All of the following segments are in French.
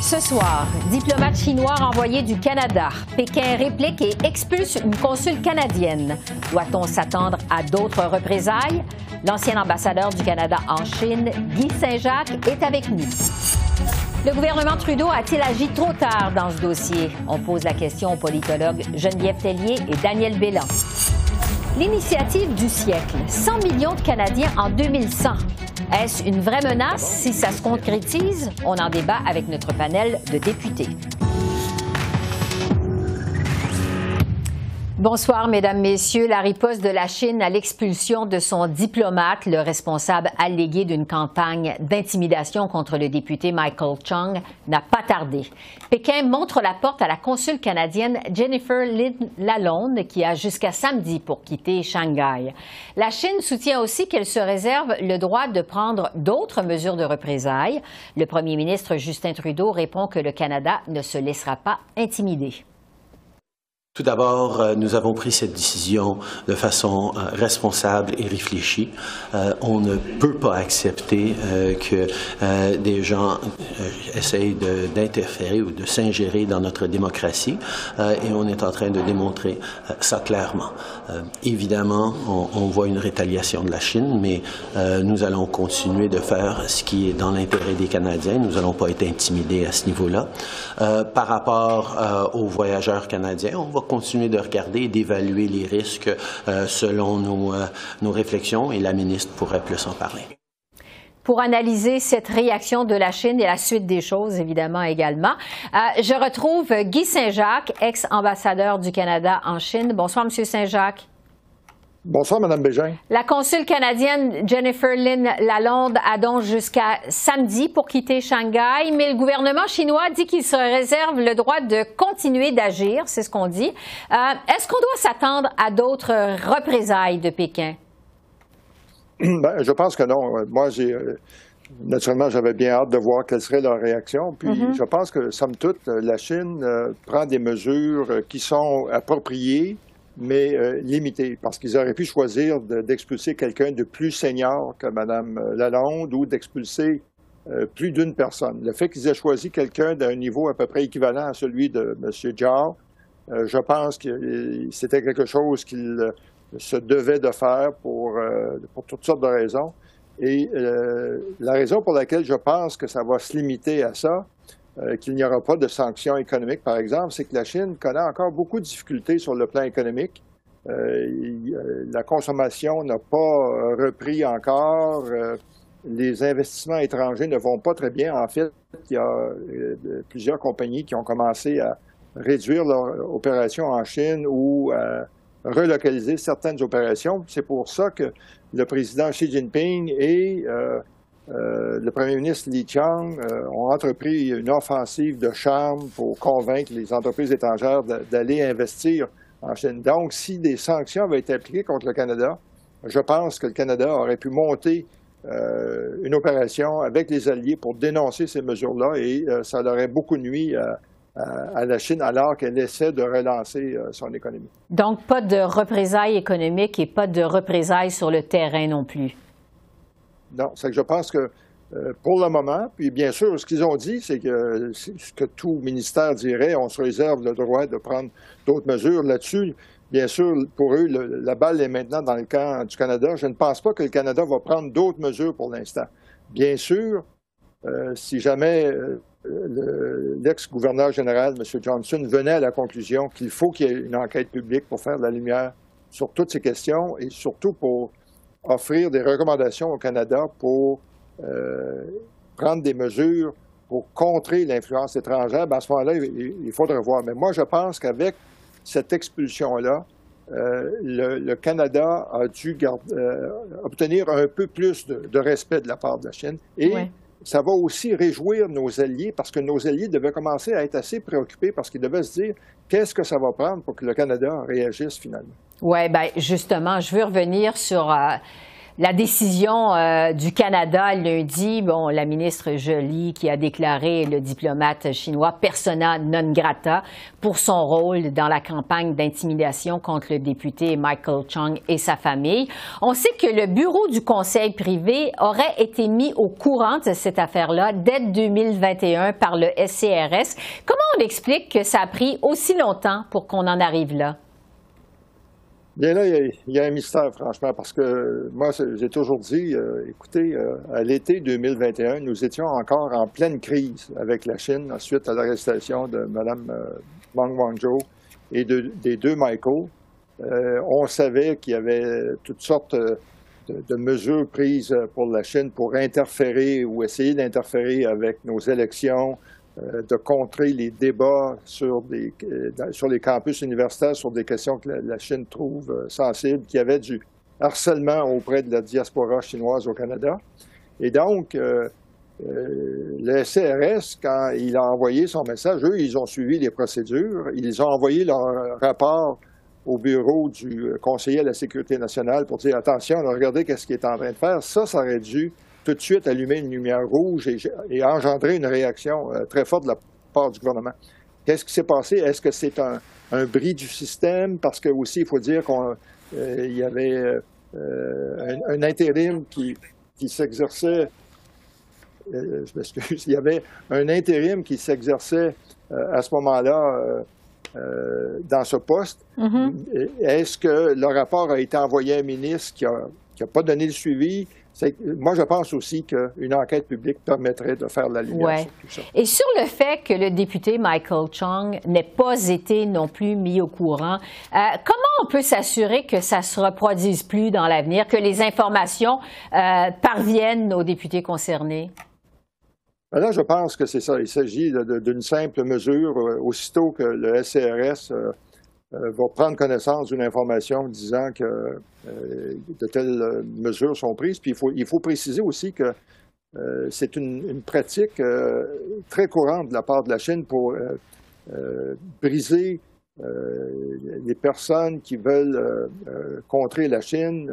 Ce soir, diplomate chinois renvoyé du Canada. Pékin réplique et expulse une consule canadienne. Doit-on s'attendre à d'autres représailles? L'ancien ambassadeur du Canada en Chine, Guy Saint-Jacques, est avec nous. Le gouvernement Trudeau a-t-il agi trop tard dans ce dossier? On pose la question aux politologues Geneviève Tellier et Daniel Béland. L'initiative du siècle, 100 millions de Canadiens en 2100. Est-ce une vraie menace si ça se concrétise? On en débat avec notre panel de députés. Bonsoir, mesdames, messieurs. La riposte de la Chine à l'expulsion de son diplomate, le responsable allégué d'une campagne d'intimidation contre le député Michael Chong, n'a pas tardé. Pékin montre la porte à la consule canadienne Jennifer Lynn Lalonde, qui a jusqu'à samedi pour quitter Shanghai. La Chine soutient aussi qu'elle se réserve le droit de prendre d'autres mesures de représailles. Le premier ministre Justin Trudeau répond que le Canada ne se laissera pas intimider. Tout d'abord, nous avons pris cette décision de façon responsable et réfléchie. On ne peut pas accepter que des gens essayent d'interférer ou de s'ingérer dans notre démocratie et on est en train de démontrer ça clairement. Évidemment, on voit une rétaliation de la Chine, mais nous allons continuer de faire ce qui est dans l'intérêt des Canadiens. Nous n'allons pas être intimidés à ce niveau-là. Par rapport aux voyageurs canadiens, on va continuer de regarder et d'évaluer les risques selon nos réflexions et la ministre pourrait plus en parler. Pour analyser cette réaction de la Chine et la suite des choses, évidemment, également, je retrouve Guy Saint-Jacques, ex-ambassadeur du Canada en Chine. Bonsoir, M. Saint-Jacques. Bonsoir, Mme Bégin. La consule canadienne Jennifer Lynn Lalonde a donc jusqu'à samedi pour quitter Shanghai, mais le gouvernement chinois dit qu'il se réserve le droit de continuer d'agir, c'est ce qu'on dit. Est-ce qu'on doit s'attendre à d'autres représailles de Pékin? Ben, je pense que non. Moi, naturellement, j'avais bien hâte de voir quelle serait leur réaction. Puis je pense que, somme toute, la Chine prend des mesures qui sont appropriées, mais limité, parce qu'ils auraient pu choisir d'expulser quelqu'un de plus senior que Mme Lalonde ou d'expulser plus d'une personne. Le fait qu'ils aient choisi quelqu'un d'un niveau à peu près équivalent à celui de M. Zhao, je pense que c'était quelque chose qu'ils se devaient de faire pour toutes sortes de raisons. Et la raison pour laquelle je pense que ça va se limiter à ça, qu'il n'y aura pas de sanctions économiques, par exemple, c'est que la Chine connaît encore beaucoup de difficultés sur le plan économique. La consommation n'a pas repris encore. Les investissements étrangers ne vont pas très bien. En fait, il y a plusieurs compagnies qui ont commencé à réduire leurs opérations en Chine ou à relocaliser certaines opérations. C'est pour ça que le président Xi Jinping et le premier ministre Li Qiang ont entrepris une offensive de charme pour convaincre les entreprises étrangères d'aller investir en Chine. Donc, si des sanctions avaient été appliquées contre le Canada, je pense que le Canada aurait pu monter une opération avec les alliés pour dénoncer ces mesures-là et ça leur aurait beaucoup nui à la Chine alors qu'elle essaie de relancer son économie. Donc, pas de représailles économiques et pas de représailles sur le terrain non plus? Non, c'est que je pense que pour le moment, puis bien sûr, ce qu'ils ont dit, c'est que ce que tout ministère dirait, on se réserve le droit de prendre d'autres mesures là-dessus. Bien sûr, pour eux, la balle est maintenant dans le camp du Canada. Je ne pense pas que le Canada va prendre d'autres mesures pour l'instant. Bien sûr, si jamais l'ex-gouverneur général, M. Johnston, venait à la conclusion qu'il faut qu'il y ait une enquête publique pour faire de la lumière sur toutes ces questions et surtout pour offrir des recommandations au Canada pour prendre des mesures pour contrer l'influence étrangère, ben à ce moment-là, il faudrait voir. Mais moi, je pense qu'avec cette expulsion-là, le Canada a dû obtenir un peu plus de respect de la part de la Chine. Et ça va aussi réjouir nos alliés, parce que nos alliés devaient commencer à être assez préoccupés, parce qu'ils devaient se dire qu'est-ce que ça va prendre pour que le Canada réagisse finalement. Oui, bien justement, je veux revenir sur la décision du Canada lundi. Bon, la ministre Joly qui a déclaré le diplomate chinois persona non grata pour son rôle dans la campagne d'intimidation contre le député Michael Chong et sa famille. On sait que le bureau du conseil privé aurait été mis au courant de cette affaire-là dès 2021 par le SCRS. Comment on explique que ça a pris aussi longtemps pour qu'on en arrive là? Bien là, il y a un mystère, franchement, parce que moi, j'ai toujours dit, écoutez, à l'été 2021, nous étions encore en pleine crise avec la Chine suite à l'arrestation de Mme Wang Wanzhou et des deux Michael. On savait qu'il y avait toutes sortes de mesures prises pour la Chine pour interférer ou essayer d'interférer avec nos élections, de contrer les débats sur les campus universitaires sur des questions que la Chine trouve sensibles, qu'il y avait du harcèlement auprès de la diaspora chinoise au Canada. Et donc, le CRS, quand il a envoyé son message, eux, ils ont suivi les procédures, ils ont envoyé leur rapport au bureau du conseiller à la sécurité nationale pour dire « Attention, regardez qu'est-ce qu'il est en train de faire, ça aurait dû… » tout de suite allumer une lumière rouge et engendrer une réaction très forte de la part du gouvernement. Qu'est-ce qui s'est passé? Est-ce que c'est un bris du système? Parce que aussi, il faut dire qu'il y avait un intérim qui s'exerçait, je m'excuse, il y avait un intérim qui s'exerçait à ce moment-là dans ce poste. Mm-hmm. Est-ce que le rapport a été envoyé à un ministre qui n'a pas donné le suivi? Moi, je pense aussi qu'une enquête publique permettrait de faire la lumière sur tout ça. Et sur le fait que le député Michael Chong n'ait pas été non plus mis au courant, comment on peut s'assurer que ça ne se reproduise plus dans l'avenir, que les informations parviennent aux députés concernés? Ben là, je pense que c'est ça. Il s'agit d'une simple mesure. Aussitôt que le SCRS va prendre connaissance d'une information disant que de telles mesures sont prises. Puis il faut préciser aussi que c'est une pratique très courante de la part de la Chine pour briser les personnes qui veulent contrer la Chine.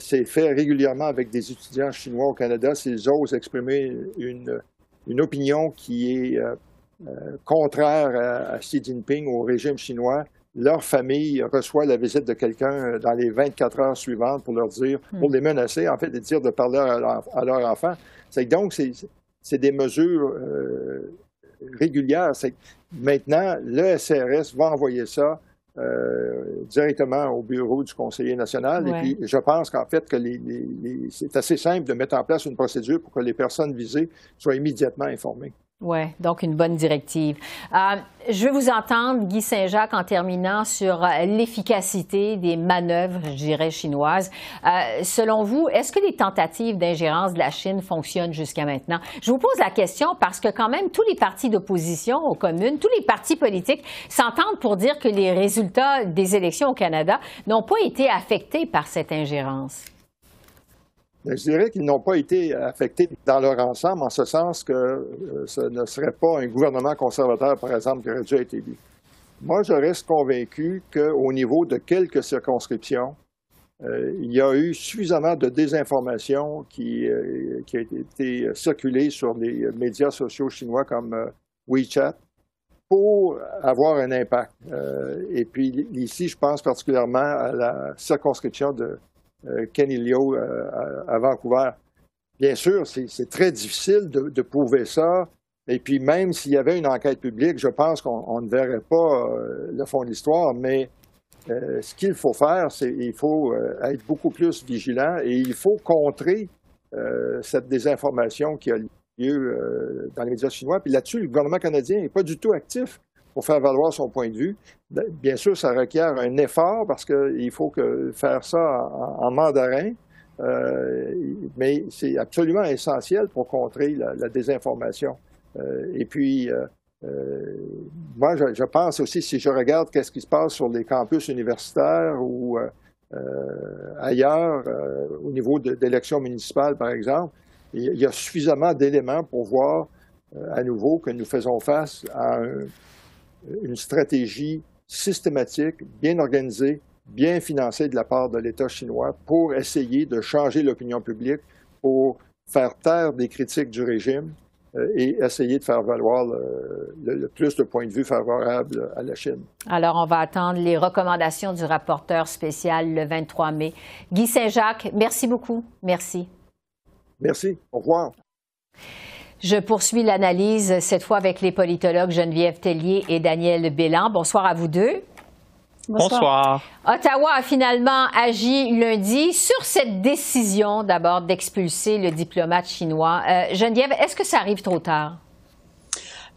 C'est fait régulièrement avec des étudiants chinois au Canada s'ils osent exprimer une opinion qui est contraire à Xi Jinping, au régime chinois. Leur famille reçoit la visite de quelqu'un dans les 24 heures suivantes pour leur dire, pour les menacer, en fait, de dire de parler à leur enfant. Donc, c'est des mesures régulières. Maintenant, le SRS va envoyer ça directement au bureau du conseiller national. Ouais. Et puis, je pense qu'en fait, que c'est assez simple de mettre en place une procédure pour que les personnes visées soient immédiatement informées. Oui, donc une bonne directive. Je veux vous entendre, Guy Saint-Jacques, en terminant sur l'efficacité des manœuvres, je dirais, chinoises. Selon vous, est-ce que les tentatives d'ingérence de la Chine fonctionnent jusqu'à maintenant? Je vous pose la question parce que quand même, tous les partis d'opposition aux communes, tous les partis politiques s'entendent pour dire que les résultats des élections au Canada n'ont pas été affectés par cette ingérence. Je dirais qu'ils n'ont pas été affectés dans leur ensemble, en ce sens que ce ne serait pas un gouvernement conservateur, par exemple, qui aurait déjà été élu. Moi, je reste convaincu qu'au niveau de quelques circonscriptions, il y a eu suffisamment de désinformation qui a été circulée sur les médias sociaux chinois comme WeChat pour avoir un impact. Et puis ici, je pense particulièrement à la circonscription de Kenny Leo à Vancouver. Bien sûr, c'est très difficile de prouver ça. Et puis, même s'il y avait une enquête publique, je pense qu'on ne verrait pas le fond de l'histoire. Mais ce qu'il faut faire, c'est qu'il faut être beaucoup plus vigilant et il faut contrer cette désinformation qui a lieu dans les médias chinois. Puis là-dessus, le gouvernement canadien n'est pas du tout actif pour faire valoir son point de vue. Bien sûr, ça requiert un effort parce qu'il faut faire ça en mandarin, mais c'est absolument essentiel pour contrer la désinformation. Et puis, moi, je pense aussi, si je regarde qu'est-ce qui se passe sur les campus universitaires ou ailleurs, au niveau d'élections municipales, par exemple, il y a suffisamment d'éléments pour voir à nouveau que nous faisons face à une stratégie systématique, bien organisée, bien financé de la part de l'État chinois pour essayer de changer l'opinion publique, pour faire taire des critiques du régime et essayer de faire valoir le plus de points de vue favorables à la Chine. Alors, on va attendre les recommandations du rapporteur spécial le 23 mai. Guy Saint-Jacques, merci beaucoup. Merci. Merci. Au revoir. Je poursuis l'analyse, cette fois avec les politologues Geneviève Tellier et Daniel Béland. Bonsoir à vous deux. Bonsoir. Bonsoir. Ottawa a finalement agi lundi sur cette décision d'abord d'expulser le diplomate chinois. Geneviève, est-ce que ça arrive trop tard?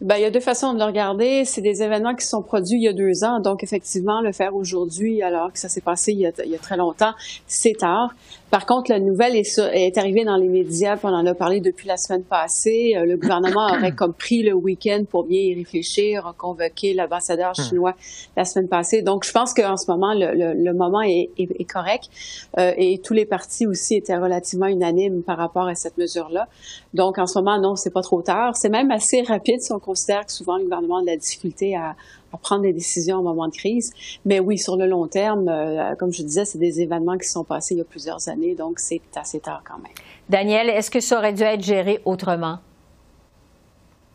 Bien, il y a deux façons de le regarder. C'est des événements qui se sont produits il y a 2 ans. Donc, effectivement, le faire aujourd'hui, alors que ça s'est passé il y a très longtemps, c'est tard. Par contre, la nouvelle est arrivée dans les médias, puis on en a parlé depuis la semaine passée. Le gouvernement aurait comme pris le week-end pour bien y réfléchir, a convoqué l'ambassadeur chinois la semaine passée. Donc, je pense qu'en ce moment, le moment est correct. Et tous les partis aussi étaient relativement unanimes par rapport à cette mesure-là. Donc, en ce moment, non, c'est pas trop tard. C'est même assez rapide si on considère que souvent le gouvernement a de la difficulté à prendre des décisions en moment de crise. Mais oui, sur le long terme, comme je disais, c'est des événements qui sont passés il y a plusieurs années, donc c'est assez tard quand même. Daniel, est-ce que ça aurait dû être géré autrement?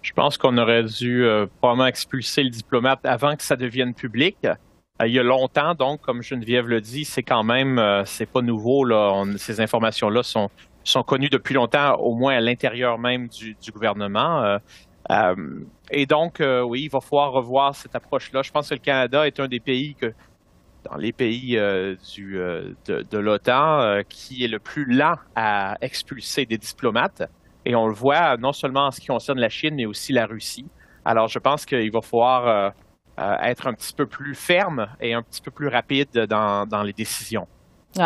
Je pense qu'on aurait dû probablement expulser le diplomate avant que ça devienne public. Il y a longtemps, donc, comme Geneviève le dit, c'est quand même, c'est pas nouveau, là. Ces informations-là sont connues depuis longtemps, au moins à l'intérieur même du gouvernement. Et donc, oui, il va falloir revoir cette approche-là. Je pense que le Canada est un des pays dans les pays de l'OTAN, qui est le plus lent à expulser des diplomates. Et on le voit non seulement en ce qui concerne la Chine, mais aussi la Russie. Alors, je pense qu'il va falloir être un petit peu plus ferme et un petit peu plus rapide dans les décisions. Ouais.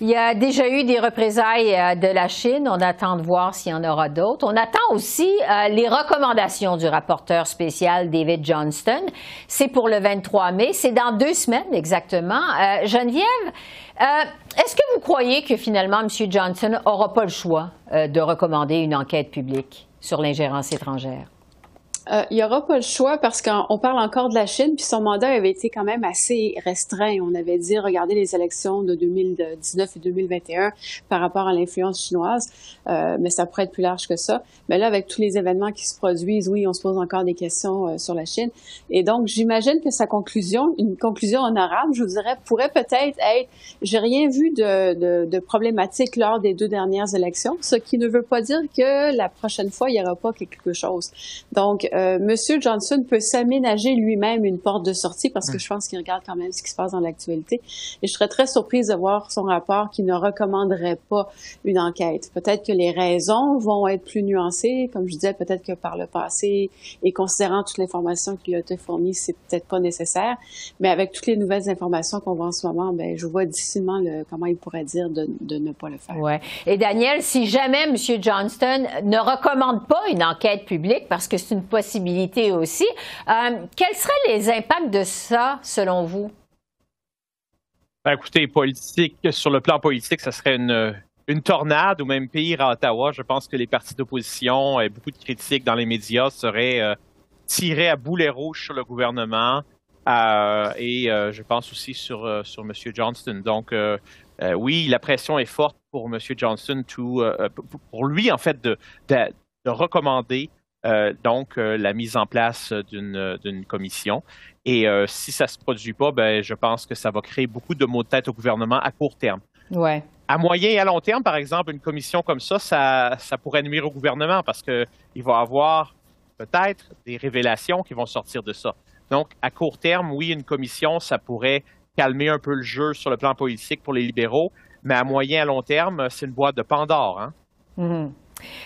Il y a déjà eu des représailles de la Chine. On attend de voir s'il y en aura d'autres. On attend aussi les recommandations du rapporteur spécial David Johnston. C'est pour le 23 mai. C'est dans 2 semaines exactement. Geneviève, est-ce que vous croyez que finalement M. Johnston n'aura pas le choix de recommander une enquête publique sur l'ingérence étrangère? Il n'y aura pas le choix parce qu'on parle encore de la Chine, puis son mandat avait été quand même assez restreint. On avait dit, regardez les élections de 2019 et 2021 par rapport à l'influence chinoise, mais ça pourrait être plus large que ça. Mais là, avec tous les événements qui se produisent, oui, on se pose encore des questions sur la Chine. Et donc, j'imagine que sa conclusion, une conclusion honorable, je vous dirais, pourrait peut-être être, j'ai rien vu de problématique lors des 2 dernières élections, ce qui ne veut pas dire que la prochaine fois, il n'y aura pas quelque chose. Donc, Monsieur Johnson peut s'aménager lui-même une porte de sortie parce que je pense qu'il regarde quand même ce qui se passe dans l'actualité. Et je serais très surprise de voir son rapport qui ne recommanderait pas une enquête. Peut-être que les raisons vont être plus nuancées. Comme je disais, peut-être que par le passé et considérant toute l'information qui lui a été fournie, c'est peut-être pas nécessaire. Mais avec toutes les nouvelles informations qu'on voit en ce moment, bien, je vois difficilement comment il pourrait dire de ne pas le faire. Ouais. Et Daniel, si jamais M. Johnston ne recommande pas une enquête publique parce que c'est une possibilité aussi. Quels seraient les impacts de ça, selon vous? Ben, écoutez, sur le plan politique, ça serait une tornade ou même pire à Ottawa. Je pense que les partis d'opposition et beaucoup de critiques dans les médias seraient tirés à boulet rouge sur le gouvernement et je pense aussi sur M. Johnston. Donc, oui, la pression est forte pour M. Johnston, pour lui, en fait, de recommander donc, la mise en place d'une commission. Et si ça ne se produit pas, ben, je pense que ça va créer beaucoup de maux de tête au gouvernement à court terme. Ouais. À moyen et à long terme, par exemple, une commission comme ça pourrait nuire au gouvernement parce qu'il va avoir peut-être des révélations qui vont sortir de ça. Donc, à court terme, oui, une commission, ça pourrait calmer un peu le jeu sur le plan politique pour les libéraux, mais à moyen et à long terme, c'est une boîte de Pandore. Hein? Mm-hmm.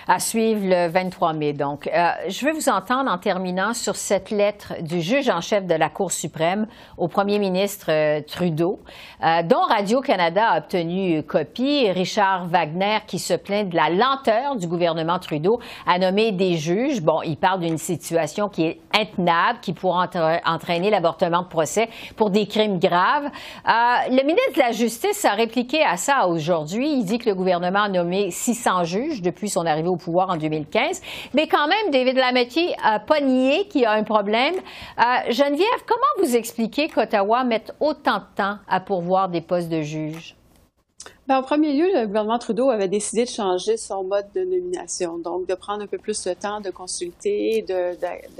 À suivre le 23 mai, donc. Je veux vous entendre en terminant sur cette lettre du juge en chef de la Cour suprême au premier ministre Trudeau, dont Radio-Canada a obtenu copie. Richard Wagner, qui se plaint de la lenteur du gouvernement Trudeau à nommer des juges. Bon, il parle d'une situation qui est intenable, qui pourrait entraîner l'avortement de procès pour des crimes graves. Le ministre de la Justice a répliqué à ça aujourd'hui. Il dit que le gouvernement a nommé 600 juges depuis son arrivé au pouvoir en 2015. Mais quand même, David Lametti n'a pas nié qu'il y a un problème. Geneviève, comment vous expliquez qu'Ottawa mette autant de temps à pourvoir des postes de juges? Bien, en premier lieu, le gouvernement Trudeau avait décidé de changer son mode de nomination, donc de prendre un peu plus le temps de consulter, de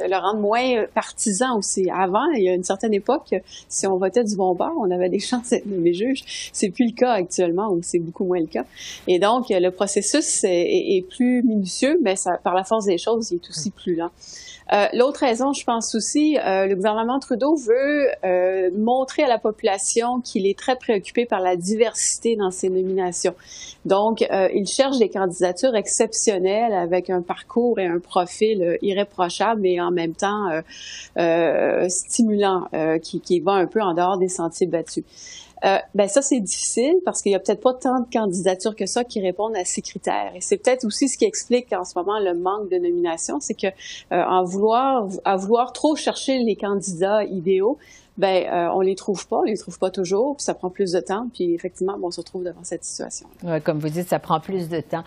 le rendre moins partisan aussi. Avant, il y a une certaine époque, si on votait du bon bord, on avait des chances d'être nommé juge. C'est plus le cas actuellement, ou c'est beaucoup moins le cas. Et donc, le processus est plus minutieux, mais ça, par la force des choses, il est aussi plus lent. L'autre raison, je pense aussi, le gouvernement Trudeau veut montrer à la population qu'il est très préoccupé par la diversité dans ses nominations. Donc, il cherche des candidatures exceptionnelles avec un parcours et un profil irréprochable et en même temps stimulant, qui va un peu en dehors des sentiers battus. Ben ça, c'est difficile parce qu'il n'y a peut-être pas tant de candidatures que ça qui répondent à ces critères. Et c'est peut-être aussi ce qui explique en ce moment le manque de nomination, c'est que à vouloir trop chercher les candidats idéaux, ben on les trouve pas toujours, puis ça prend plus de temps, puis effectivement, bon, on se retrouve devant cette situation. Ouais, comme vous dites, ça prend plus de temps.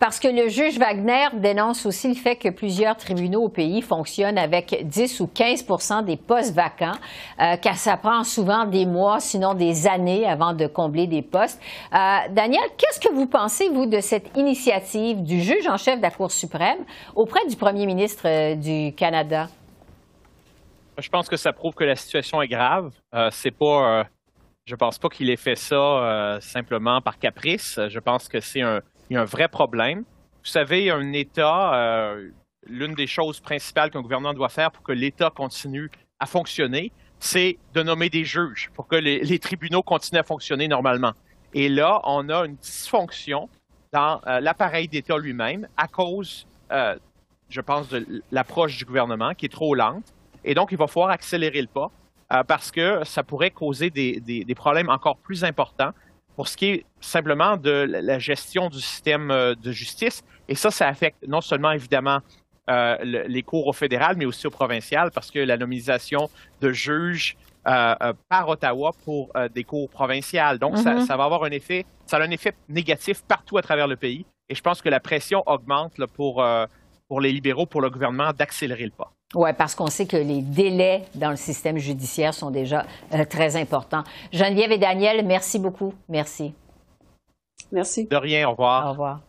Parce que le juge Wagner dénonce aussi le fait que plusieurs tribunaux au pays fonctionnent avec 10 ou 15 des postes vacants, car ça prend souvent des mois, sinon des années avant de combler des postes. Daniel, qu'est-ce que vous pensez, vous, de cette initiative du juge en chef de la Cour suprême auprès du premier ministre du Canada? Je pense que ça prouve que la situation est grave. C'est pas, je pense pas qu'il ait fait ça simplement par caprice. Je pense que c'est il y a un vrai problème. Vous savez, un État, l'une des choses principales qu'un gouvernement doit faire pour que l'État continue à fonctionner, c'est de nommer des juges pour que les tribunaux continuent à fonctionner normalement. Et là, on a une dysfonction dans l'appareil d'État lui-même à cause, je pense, de l'approche du gouvernement qui est trop lente. Et donc, il va falloir accélérer le pas parce que ça pourrait causer des problèmes encore plus importants pour ce qui est simplement de la gestion du système de justice. Et ça, ça affecte non seulement, évidemment, les cours au fédéral, mais aussi au provincial, parce que la nomination de juges par Ottawa pour des cours provinciales. Donc, ça va avoir un effet, ça a un effet négatif partout à travers le pays. Et je pense que la pression augmente là, pour les libéraux, pour le gouvernement, d'accélérer le pas. Oui, parce qu'on sait que les délais dans le système judiciaire sont déjà très importants. Geneviève et Daniel, merci beaucoup. Merci. Merci. De rien, au revoir. Au revoir.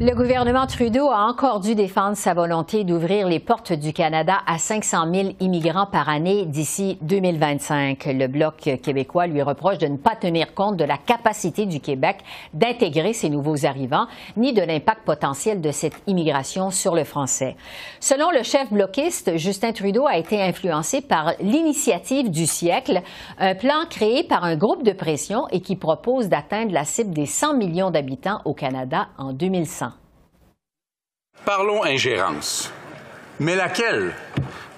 Le gouvernement Trudeau a encore dû défendre sa volonté d'ouvrir les portes du Canada à 500 000 immigrants par année d'ici 2025. Le Bloc québécois lui reproche de ne pas tenir compte de la capacité du Québec d'intégrer ces nouveaux arrivants, ni de l'impact potentiel de cette immigration sur le français. Selon le chef bloquiste, Justin Trudeau a été influencé par l'initiative du siècle, un plan créé par un groupe de pression et qui propose d'atteindre la cible des 100 millions d'habitants au Canada en 2100. Parlons ingérence. Mais laquelle?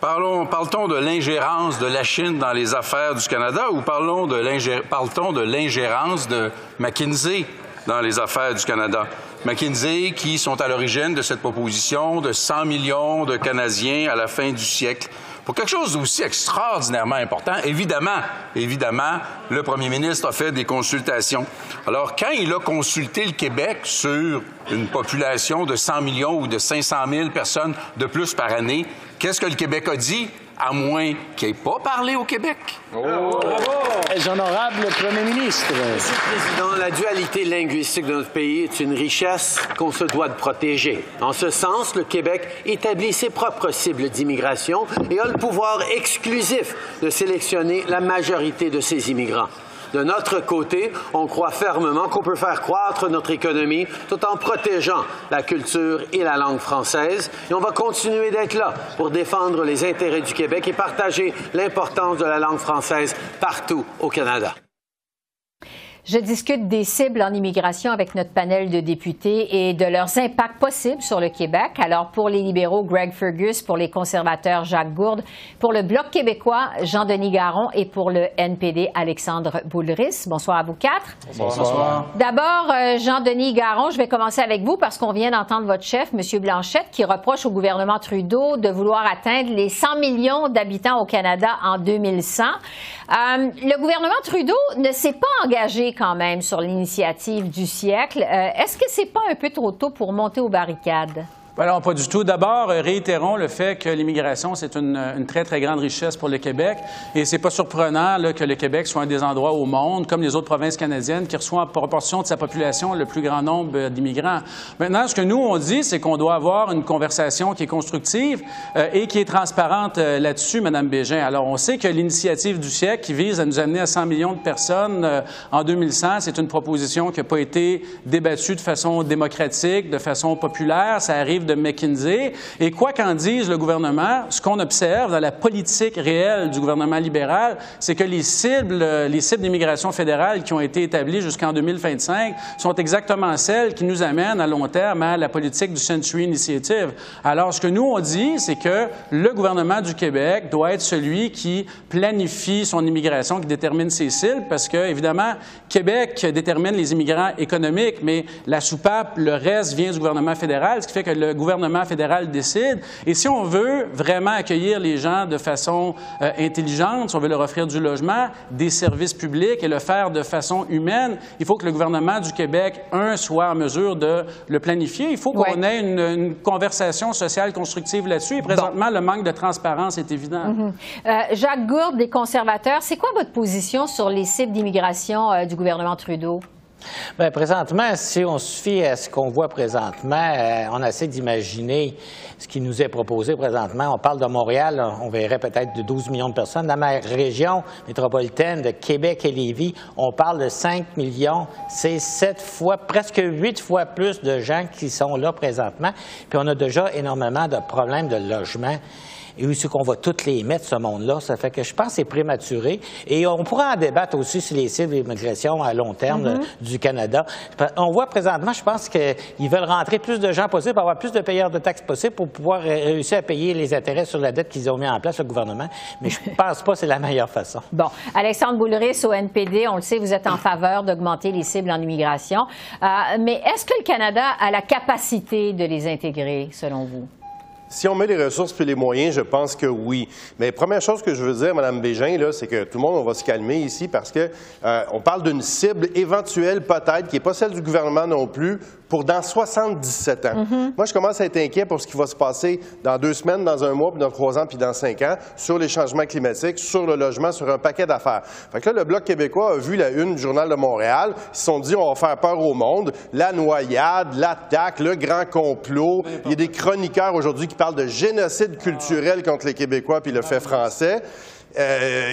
Parle-t-on de l'ingérence de la Chine dans les affaires du Canada ou parle-t-on de l'ingérence de McKinsey dans les affaires du Canada? McKinsey qui sont à l'origine de cette proposition de 100 millions de Canadiens à la fin du siècle. Pour quelque chose d'aussi extraordinairement important, évidemment, le premier ministre a fait des consultations. Alors, quand il a consulté le Québec sur une population de 100 millions ou de 500 000 personnes de plus par année, qu'est-ce que le Québec a dit? À moins qu'il n'ait pas parlé au Québec. Oh! Bravo! Honorable Premier ministre. Monsieur le Président, la dualité linguistique de notre pays est une richesse qu'on se doit de protéger. En ce sens, le Québec établit ses propres cibles d'immigration et a le pouvoir exclusif de sélectionner la majorité de ses immigrants. De notre côté, on croit fermement qu'on peut faire croître notre économie tout en protégeant la culture et la langue française. Et on va continuer d'être là pour défendre les intérêts du Québec et partager l'importance de la langue française partout au Canada. Je discute des cibles en immigration avec notre panel de députés et de leurs impacts possibles sur le Québec. Alors, pour les libéraux, Greg Fergus, pour les conservateurs, Jacques Gourde, pour le Bloc québécois, Jean-Denis Garon et pour le NPD, Alexandre Boulerice. Bonsoir à vous quatre. Bonsoir. D'abord, Jean-Denis Garon, je vais commencer avec vous parce qu'on vient d'entendre votre chef, M. Blanchette, qui reproche au gouvernement Trudeau de vouloir atteindre les 100 millions d'habitants au Canada en 2100. Le gouvernement Trudeau ne s'est pas engagé quand même sur l'initiative du siècle. Est-ce que c'est pas un peu trop tôt pour monter aux barricades? Ben non, pas du tout. D'abord, réitérons le fait que l'immigration, c'est une très, très grande richesse pour le Québec. Et c'est pas surprenant là, que le Québec soit un des endroits au monde, comme les autres provinces canadiennes, qui reçoit en proportion de sa population le plus grand nombre d'immigrants. Maintenant, ce que nous, on dit, c'est qu'on doit avoir une conversation qui est constructive et qui est transparente là-dessus, Mme Bégin. Alors, on sait que l'initiative du siècle qui vise à nous amener à 100 millions de personnes en 2100, c'est une proposition qui n'a pas été débattue de façon démocratique, de façon populaire. Ça arrive de McKinsey. Et quoi qu'en dise le gouvernement, ce qu'on observe dans la politique réelle du gouvernement libéral, c'est que les cibles d'immigration fédérale qui ont été établies jusqu'en 2025 sont exactement celles qui nous amènent à long terme à la politique du Century Initiative. Alors, ce que nous, on dit, c'est que le gouvernement du Québec doit être celui qui planifie son immigration, qui détermine ses cibles, parce que, évidemment, Québec détermine les immigrants économiques, mais la soupape, le reste, vient du gouvernement fédéral, ce qui fait que le gouvernement fédéral décide. Et si on veut vraiment accueillir les gens de façon intelligente, si on veut leur offrir du logement, des services publics et le faire de façon humaine, il faut que le gouvernement du Québec, soit en mesure de le planifier. Il faut qu'on ait une conversation sociale constructive là-dessus. Et présentement, le manque de transparence est évident. Jacques Gourde, des conservateurs, c'est quoi votre position sur les cibles d'immigration du gouvernement Trudeau? Bien, présentement, si on se fie à ce qu'on voit présentement, on essaie d'imaginer ce qui nous est proposé présentement. On parle de Montréal, on verrait peut-être de 12 millions de personnes. Dans ma région métropolitaine de Québec et Lévis, on parle de 5 millions. C'est 7 fois, presque 8 fois plus de gens qui sont là présentement. Puis on a déjà énormément de problèmes de logement. Et où est-ce qu'on va toutes les mettre, ce monde-là? Ça fait que je pense que c'est prématuré. Et on pourra en débattre aussi sur les cibles d'immigration à long terme du Canada. On voit présentement, je pense qu'ils veulent rentrer plus de gens possible, avoir plus de payeurs de taxes possible pour pouvoir réussir à payer les intérêts sur la dette qu'ils ont mis en place, le gouvernement. Mais je ne pense pas que c'est la meilleure façon. Bon. Alexandre Boulerice, au NPD, on le sait, vous êtes en faveur d'augmenter les cibles en immigration. Mais est-ce que le Canada a la capacité de les intégrer, selon vous? Si on met les ressources puis les moyens, je pense que oui. Mais première chose que je veux dire, Mme Bégin, c'est que tout le monde, on va se calmer ici parce qu'on parle d'une cible éventuelle peut-être, qui n'est pas celle du gouvernement non plus, pour dans 77 ans. Moi, je commence à être inquiet pour ce qui va se passer dans 2 semaines, dans 1 mois, puis dans 3 ans, puis dans 5 ans, sur les changements climatiques, sur le logement, sur un paquet d'affaires. Fait que là, le Bloc québécois a vu la une du Journal de Montréal. Ils se sont dit, on va faire peur au monde. La noyade, l'attaque, le grand complot. Il y a des chroniqueurs aujourd'hui qui parlent de génocide culturel contre les Québécois puis le fait français.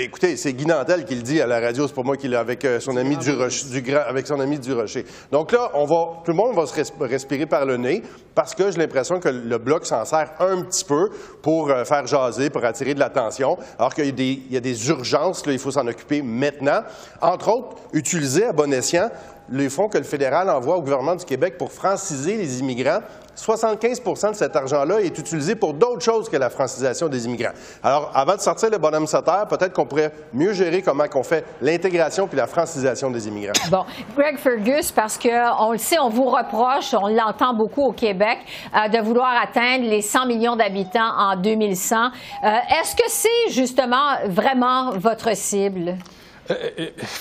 Écoutez, c'est Guy Nantel qui le dit à la radio, c'est pas moi qui l'ai, avec son ami Durocher. Donc là, tout le monde va se respirer par le nez parce que j'ai l'impression que le Bloc s'en sert un petit peu pour faire jaser, pour attirer de l'attention, alors qu'il y a des urgences, là, il faut s'en occuper maintenant. Entre autres, utiliser à bon escient les fonds que le fédéral envoie au gouvernement du Québec pour franciser les immigrants. 75% de cet argent-là est utilisé pour d'autres choses que la francisation des immigrants. Alors, avant de sortir le bonhomme sauteur, peut-être qu'on pourrait mieux gérer comment on fait l'intégration puis la francisation des immigrants. Bon. Greg Fergus, parce qu'on le sait, on vous reproche, on l'entend beaucoup au Québec, de vouloir atteindre les 100 millions d'habitants en 2100. Est-ce que c'est justement vraiment votre cible?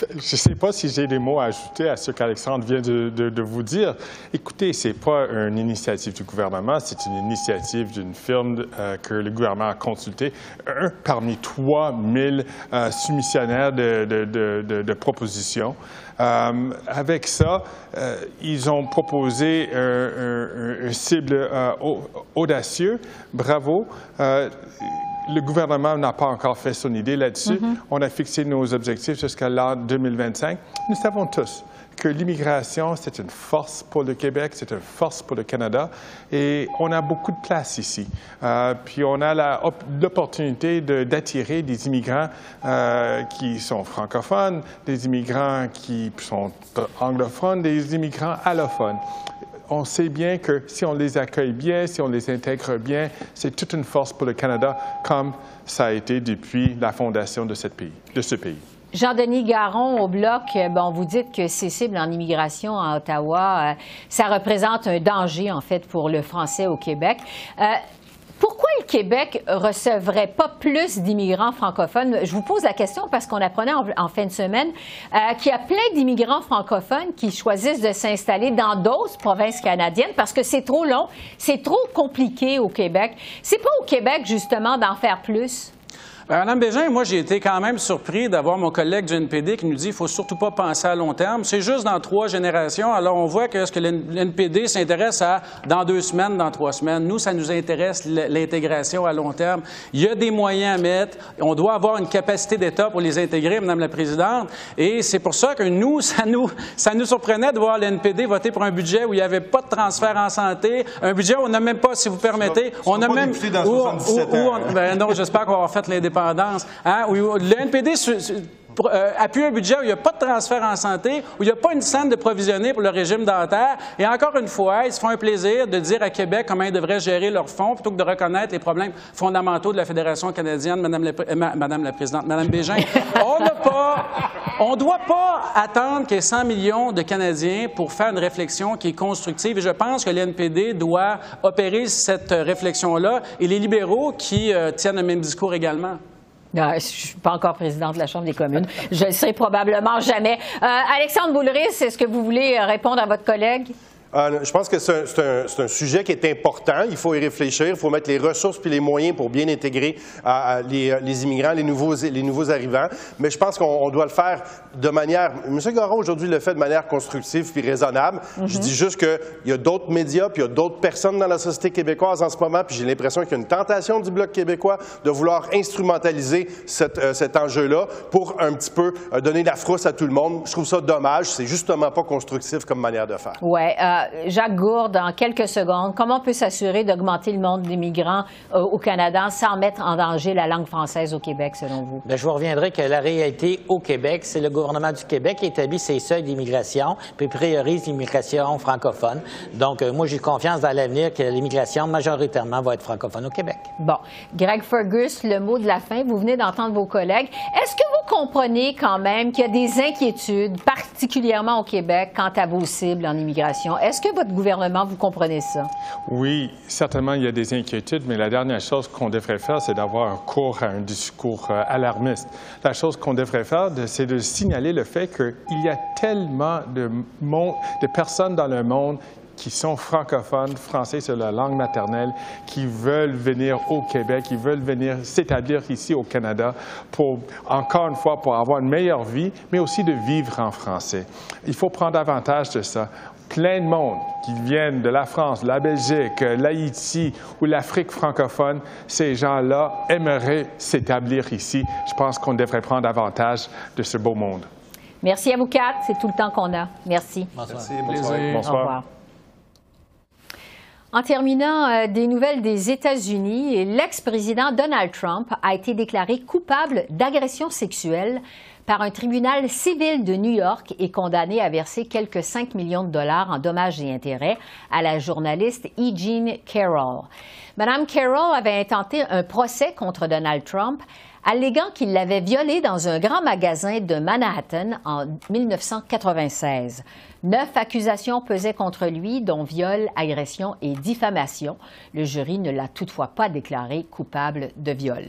Je ne sais pas si j'ai des mots à ajouter à ce qu'Alexandre vient de vous dire. Écoutez, ce n'est pas une initiative du gouvernement, c'est une initiative d'une firme que le gouvernement a consultée. Un parmi 3000 soumissionnaires de propositions. Avec ça, ils ont proposé un cible audacieux. Bravo. Le gouvernement n'a pas encore fait son idée là-dessus. On a fixé nos objectifs jusqu'à l'an 2025. Nous savons tous que l'immigration, c'est une force pour le Québec, c'est une force pour le Canada, et on a beaucoup de place ici. Puis on a l'opportunité d'attirer des immigrants qui sont francophones, des immigrants qui sont anglophones, des immigrants allophones. On sait bien que si on les accueille bien, si on les intègre bien, c'est toute une force pour le Canada, comme ça a été depuis la fondation de ce pays. Jean-Denis Garon, au Bloc, bon, vous dites que ces cibles en immigration à Ottawa, ça représente un danger, en fait, pour le français au Québec. Pourquoi le Québec recevrait pas plus d'immigrants francophones? Je vous pose la question parce qu'on apprenait en fin de semaine qu'il y a plein d'immigrants francophones qui choisissent de s'installer dans d'autres provinces canadiennes parce que c'est trop long, c'est trop compliqué au Québec. C'est pas au Québec, justement, d'en faire plus? Bien, Mme Bégin, moi, j'ai été quand même surpris d'avoir mon collègue du NPD qui nous dit qu'il ne faut surtout pas penser à long terme. C'est juste dans 3 générations. Alors, on voit que ce que le NPD s'intéresse à dans 2 semaines, dans 3 semaines. Nous, ça nous intéresse l'intégration à long terme. Il y a des moyens à mettre. On doit avoir une capacité d'État pour les intégrer, Mme la Présidente. Et c'est pour ça que nous, ça nous surprenait de voir le NPD voter pour un budget où il n'y avait pas de transfert en santé, un budget où on n'a même pas, si vous permettez, on n'a même dans 77 ans, hein? Ben non, j'espère qu'on va avoir fait l'indépendance. Hein, le NPD appuie un budget où il n'y a pas de transfert en santé, où il n'y a pas une scène de provisionner pour le régime dentaire. Et encore une fois, ils se font un plaisir de dire à Québec comment ils devraient gérer leurs fonds plutôt que de reconnaître les problèmes fondamentaux de la Fédération canadienne, Madame la Présidente, Madame Bégin. On ne doit pas attendre qu'il y ait 100 millions de Canadiens pour faire une réflexion qui est constructive. Et je pense que le NPD doit opérer cette réflexion-là. Et les libéraux qui tiennent le même discours également. Non, je ne suis pas encore présidente de la Chambre des communes. Je ne le serai probablement jamais. Alexandre Boulerice, est-ce que vous voulez répondre à votre collègue? Je pense que c'est un sujet qui est important. Il faut y réfléchir. Il faut mettre les ressources puis les moyens pour bien intégrer les immigrants, les nouveaux arrivants. Mais je pense qu'on doit le faire de manière... M. Garon, aujourd'hui, le fait de manière constructive puis raisonnable. Je dis juste qu'il y a d'autres médias puis il y a d'autres personnes dans la société québécoise en ce moment, puis j'ai l'impression qu'il y a une tentation du Bloc québécois de vouloir instrumentaliser cet enjeu-là pour un petit peu donner la frousse à tout le monde. Je trouve ça dommage. C'est justement pas constructif comme manière de faire. Ouais. Jacques Gourde, en quelques secondes, comment on peut s'assurer d'augmenter le nombre d'immigrants au Canada sans mettre en danger la langue française au Québec, selon vous? Bien, je vous reviendrai que la réalité au Québec, c'est le gouvernement du Québec qui établit ses seuils d'immigration puis priorise l'immigration francophone. Donc, moi, j'ai confiance dans l'avenir que l'immigration majoritairement va être francophone au Québec. Bon. Greg Fergus, le mot de la fin. Vous venez d'entendre vos collègues. Est-ce que vous comprenez quand même qu'il y a des inquiétudes, particulièrement au Québec, quant à vos cibles en immigration? Est-ce que votre gouvernement, vous comprenez ça? Oui, certainement, il y a des inquiétudes, mais la dernière chose qu'on devrait faire, c'est d'avoir un cours à un discours alarmiste. La chose qu'on devrait faire, c'est de signaler le fait qu'il y a tellement de personnes dans le monde qui sont francophones, français sur leur langue maternelle, qui veulent venir au Québec, qui veulent venir s'établir ici au Canada pour, encore une fois, pour avoir une meilleure vie, mais aussi de vivre en français. Il faut prendre avantage de ça. Plein de monde qui viennent de la France, de la Belgique, l'Haïti ou l'Afrique francophone, ces gens-là aimeraient s'établir ici. Je pense qu'on devrait prendre avantage de ce beau monde. Merci à vous quatre. C'est tout le temps qu'on a. Merci. Bonsoir. Merci. Bonsoir. Bonsoir. Au revoir. En terminant, des nouvelles des États-Unis, l'ex-président Donald Trump a été déclaré coupable d'agression sexuelle par un tribunal civil de New York et condamné à verser quelques 5 millions de dollars en dommages et intérêts à la journaliste E. Jean Carroll. Mme Carroll avait intenté un procès contre Donald Trump, alléguant qu'il l'avait violée dans un grand magasin de Manhattan en 1996. 9 accusations pesaient contre lui, dont viol, agression et diffamation. Le jury ne l'a toutefois pas déclaré coupable de viol.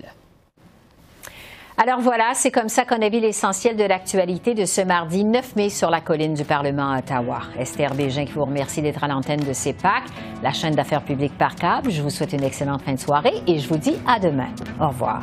Alors voilà, c'est comme ça qu'on a vu l'essentiel de l'actualité de ce mardi 9 mai sur la colline du Parlement à Ottawa. Esther Bégin qui vous remercie d'être à l'antenne de CEPAC, la chaîne d'affaires publiques par câble. Je vous souhaite une excellente fin de soirée et je vous dis à demain. Au revoir.